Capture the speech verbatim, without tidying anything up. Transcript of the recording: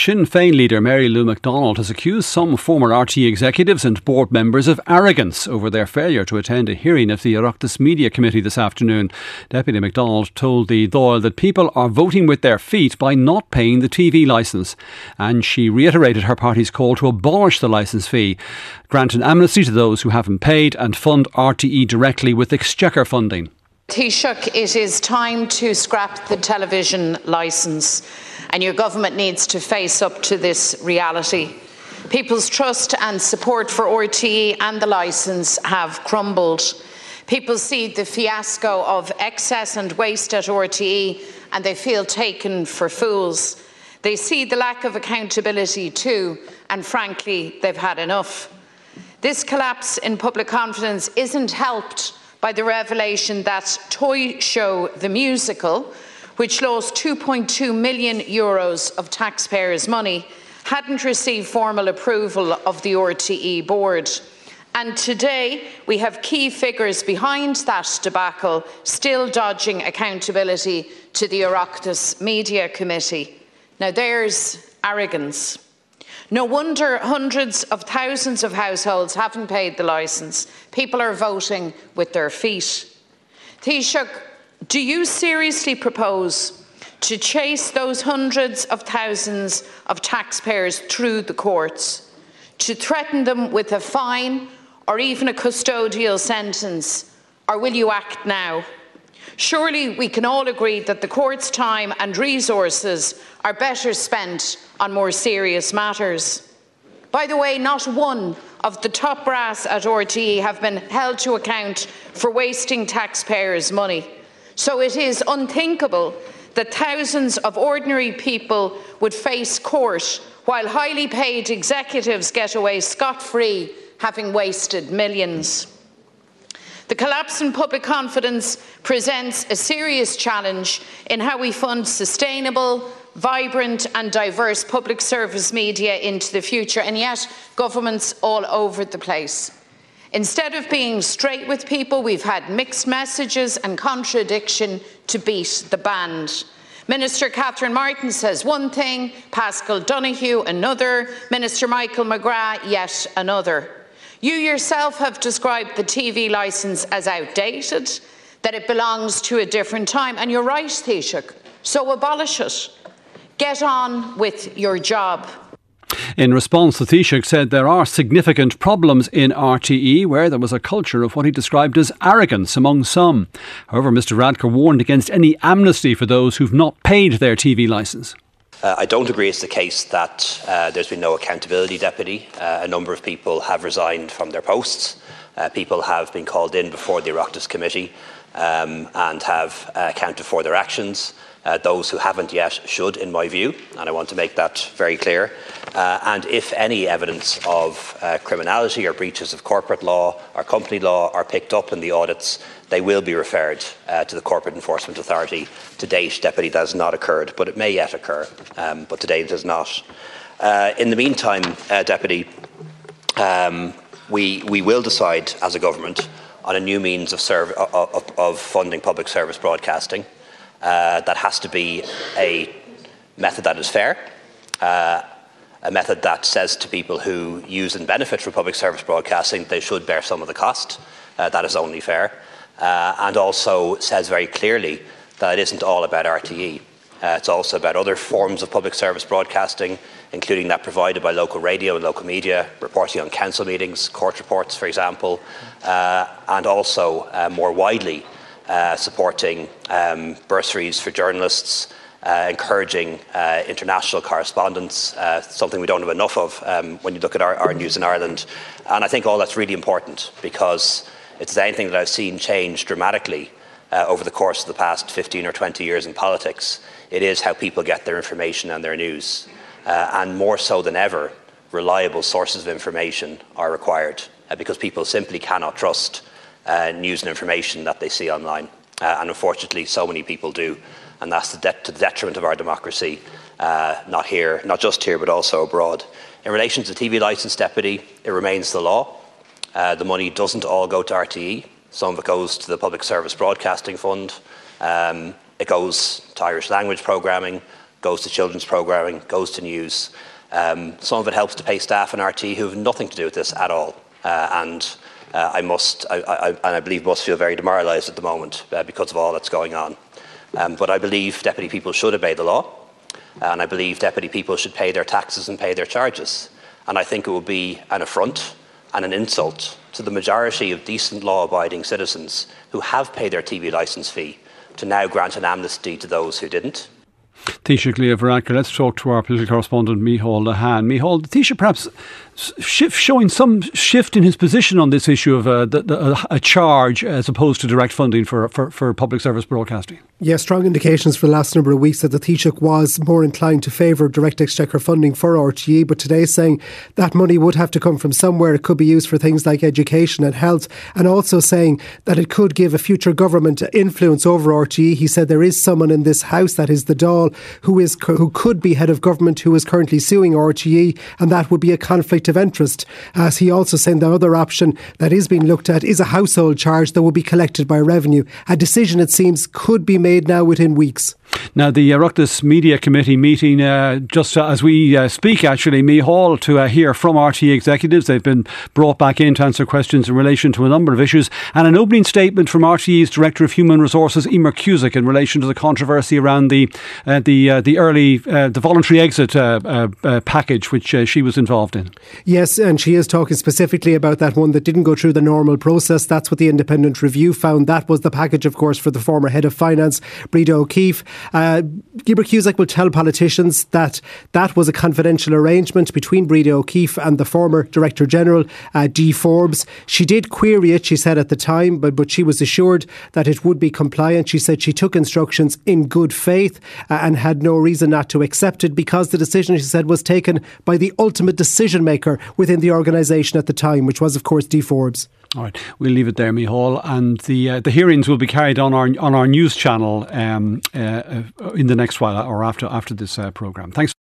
Sinn Féin leader Mary Lou McDonald has accused some former R T É executives and board members of arrogance over their failure to attend a hearing of the Oireachtas Media Committee this afternoon. Deputy McDonald told the Dáil that people are voting with their feet by not paying the T V licence, and she reiterated her party's call to abolish the licence fee, grant an amnesty to those who haven't paid, and fund R T É directly with exchequer funding. Taoiseach, it is time to scrap the television licence, and your government needs to face up to this reality. People's trust and support for R T É and the licence have crumbled. People see the fiasco of excess and waste at R T É and they feel taken for fools. They see the lack of accountability too, and frankly, they've had enough. This collapse in public confidence isn't helped by the revelation that Toy Show The Musical, which lost two point two million euros of taxpayers' money, hadn't received formal approval of the R T É board. And today we have key figures behind that debacle still dodging accountability to the Oireachtas Media Committee. Now there's arrogance. No wonder hundreds of thousands of households haven't paid the licence. People are voting with their feet. Taoiseach, do you seriously propose to chase those hundreds of thousands of taxpayers through the courts, to threaten them with a fine or even a custodial sentence, or will you act now? Surely we can all agree that the court's time and resources are better spent on more serious matters. By the way, not one of the top brass at R T É have been held to account for wasting taxpayers' money. So it is unthinkable that thousands of ordinary people would face court while highly paid executives get away scot-free, having wasted millions. The collapse in public confidence presents a serious challenge in how we fund sustainable, vibrant and diverse public service media into the future, and yet governments all over the place. Instead of being straight with people, we've had mixed messages and contradiction to beat the band. Minister Catherine Martin says one thing, Pascal Donoghue another, Minister Michael McGrath yet another. You yourself have described the T V licence as outdated, that it belongs to a different time, and you're right, Taoiseach, so abolish it. Get on with your job. In response, the Taoiseach said there are significant problems in R T É where there was a culture of what he described as arrogance among some. However, Mr Radker warned against any amnesty for those who've not paid their T V licence. Uh, I don't agree it's the case that uh, there's been no accountability deputy. Uh, a number of people have resigned from their posts. Uh, people have been called in before the Oireachtas Committee um, and have uh, accounted for their actions. Uh, those who haven't yet should, in my view, and I want to make that very clear. Uh, and if any evidence of uh, criminality or breaches of corporate law or company law are picked up in the audits, they will be referred uh, to the Corporate Enforcement Authority. To date, Deputy, that has not occurred, but it may yet occur, um, but to date it has not. Uh, in the meantime, uh, Deputy, um, we, we will decide as a government on a new means of, serv- of, of funding public service broadcasting. Uh, that has to be a method that is fair, uh, a method that says to people who use and benefit from public service broadcasting they should bear some of the cost. Uh, that is only fair. Uh, and also says very clearly that it isn't all about R T É. Uh, it's also about other forms of public service broadcasting, including that provided by local radio and local media, reporting on council meetings, court reports, for example, uh, and also uh, more widely Uh, supporting um, bursaries for journalists, uh, encouraging uh, international correspondence, uh, something we don't have enough of um, when you look at our, our news in Ireland. And I think all that's really important, because it's anything that I've seen change dramatically uh, over the course of the past fifteen or twenty years in politics. It is how people get their information and their news. Uh, and more so than ever, reliable sources of information are required uh, because people simply cannot trust Uh, news and information that they see online. Uh, and unfortunately, so many people do. And that's the de- to the detriment of our democracy, uh, not here, not just here, but also abroad. In relation to the T V licence, Deputy, it remains the law. Uh, the money doesn't all go to R T É. Some of it goes to the Public Service Broadcasting Fund. Um, it goes to Irish language programming. goes to children's programming, goes to news. Um, some of it helps to pay staff in R T who have nothing to do with this at all. Uh, and uh, I must, I, I, and I believe must feel very demoralised at the moment uh, because of all that's going on. Um, but I believe deputy people should obey the law. And I believe deputy people should pay their taxes and pay their charges. And I think it would be an affront and an insult to the majority of decent law-abiding citizens who have paid their T V licence fee to now grant an amnesty to those who didn't. Taoiseach Leo of Radker, let's talk to our political correspondent Micheál Lehane. Micheál, the Taoiseach perhaps shift, showing some shift in his position on this issue of a, a, a charge as opposed to direct funding for, for, for public service broadcasting. Yeah, strong indications for the last number of weeks that the Taoiseach was more inclined to favour direct exchequer funding for R T É, but today saying that money would have to come from somewhere. It could be used for things like education and health, and also saying that it could give a future government influence over R T É. He said there is someone in this house, that is the Dáil, who is who could be head of government, who is currently suing R T É, and that would be a conflict of interest. As he also said, the other option that is being looked at is a household charge that will be collected by revenue. A decision, it seems, could be made now within weeks. Now, the Oireachtas Media Committee meeting uh, just uh, as we uh, speak, actually, Micheál, to uh, hear from R T É executives. They've been brought back in to answer questions in relation to a number of issues, and an opening statement from R T É's Director of Human Resources, Eimear Cusack, in relation to the controversy around the uh, the uh, the early uh, the voluntary exit uh, uh, uh, package which uh, she was involved in. Yes, and she is talking specifically about that one that didn't go through the normal process. That's what the independent review found. That was the package, of course, for the former head of finance, Breda O'Keeffe. Uh, Eimear Cusack will tell politicians that that was a confidential arrangement between Breda O'Keeffe and the former Director General, uh, Dee Forbes. She did query it, she said at the time, but, but she was assured that it would be compliant. She said she took instructions in good faith uh, and had no reason not to accept it because the decision, she said, was taken by the ultimate decision maker within the organisation at the time, which was, of course, Dee Forbes. All right, we'll leave it there, Micheál, and the uh, the hearings will be carried on our on our news channel um, uh, in the next while or after after this uh, programme. Thanks.